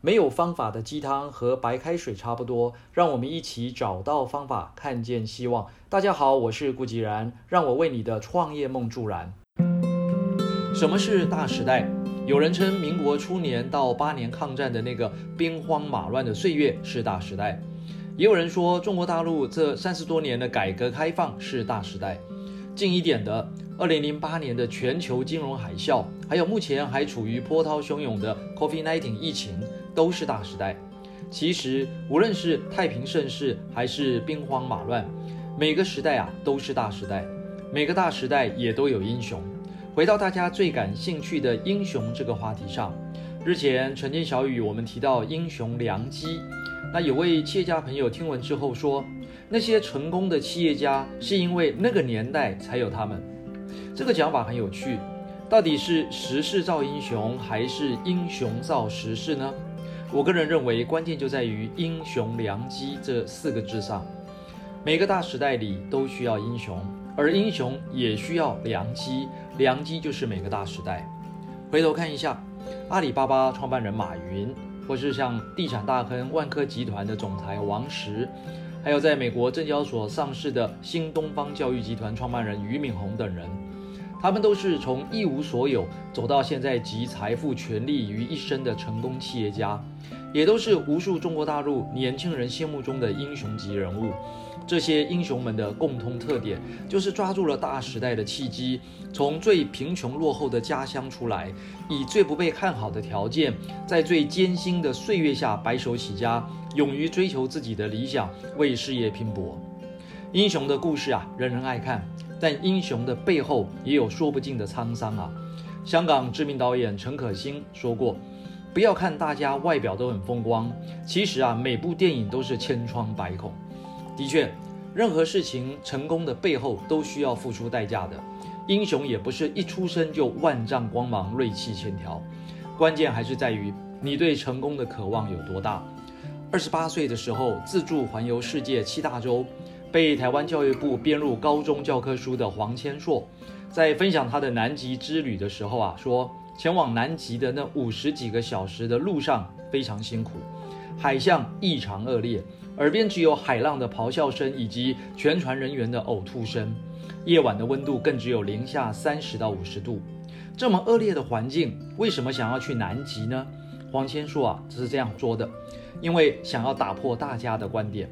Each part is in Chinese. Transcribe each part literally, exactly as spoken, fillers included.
没有方法的鸡汤和白开水差不多，让我们一起找到方法，看见希望。大家好，我是顾吉然，让我为你的创业梦助燃。什么是大时代？有人称民国初年到八年抗战的那个兵荒马乱的岁月是大时代，也有人说中国大陆这三十多年的改革开放是大时代，近一点的二零零八年的全球金融海啸，还有目前还处于波涛汹涌的 COVID 十九 疫情都是大时代。其实无论是太平盛世还是兵荒马乱，每个时代啊都是大时代，每个大时代也都有英雄。回到大家最感兴趣的英雄这个话题上，日前晨间小语我们提到英雄良机，那有位企业家朋友听闻之后说，那些成功的企业家是因为那个年代才有他们。这个讲法很有趣，到底是时势造英雄还是英雄造时势呢？我个人认为关键就在于英雄良机这四个字上，每个大时代里都需要英雄，而英雄也需要良机，良机就是每个大时代。回头看一下阿里巴巴创办人马云，或是像地产大亨万科集团的总裁王石，还有在美国证交所上市的新东方教育集团创办人俞敏洪等人，他们都是从一无所有走到现在集财富权力于一身的成功企业家，也都是无数中国大陆年轻人心目中的英雄级人物。这些英雄们的共同特点就是抓住了大时代的契机，从最贫穷落后的家乡出来，以最不被看好的条件，在最艰辛的岁月下白手起家，勇于追求自己的理想，为事业拼搏。英雄的故事啊，人人爱看，但英雄的背后也有说不尽的沧桑啊！香港知名导演陈可辛说过，不要看大家外表都很风光，其实啊，每部电影都是千疮百孔。的确，任何事情成功的背后都需要付出代价的，英雄也不是一出生就万丈光芒、锐气千条，关键还是在于你对成功的渴望有多大。二十八岁的时候，自助环游世界七大洲，被台湾教育部编入高中教科书的黄千硕，在分享他的南极之旅的时候啊，说前往南极的那五十几个小时的路上非常辛苦，海象异常恶劣，耳边只有海浪的咆哮声以及全船人员的呕吐声，夜晚的温度更只有零下三十到五十度。这么恶劣的环境，为什么想要去南极呢？黄千硕啊是这样说的，因为想要打破大家的观点，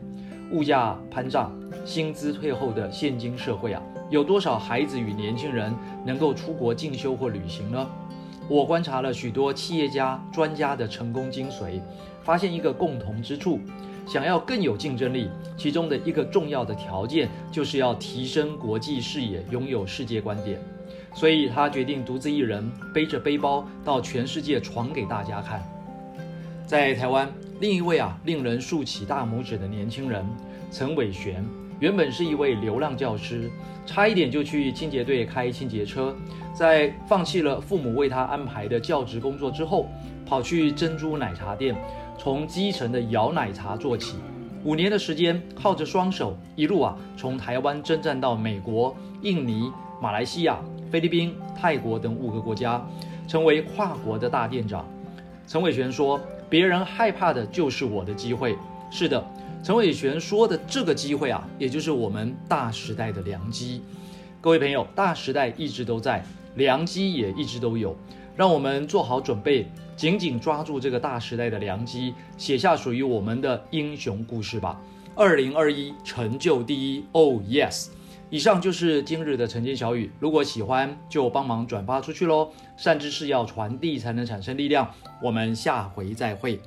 物价攀涨、薪资退后的现今社会啊，有多少孩子与年轻人能够出国进修或旅行呢？我观察了许多企业家、专家的成功精髓，发现一个共同之处：想要更有竞争力，其中的一个重要的条件就是要提升国际视野，拥有世界观点。所以他决定独自一人背着背包到全世界闯给大家看。在台湾，另一位啊令人竖起大拇指的年轻人陈伟璇，原本是一位流浪教师，差一点就去清洁队开清洁车，在放弃了父母为他安排的教职工作之后，跑去珍珠奶茶店，从基层的摇奶茶做起，五年的时间靠着双手一路啊从台湾征战到美国、印尼、马来西亚、菲律宾、泰国等五个国家，成为跨国的大店长。陈伟璇说，别人害怕的就是我的机会。是的，陈伟璇说的这个机会啊，也就是我们大时代的良机。各位朋友，大时代一直都在，良机也一直都有，让我们做好准备，紧紧抓住这个大时代的良机，写下属于我们的英雄故事吧。二零二一成就第一 Oh yes。 以上就是今日的晨间小语，如果喜欢就帮忙转发出去咯，善知识要传递才能产生力量，我们下回再会。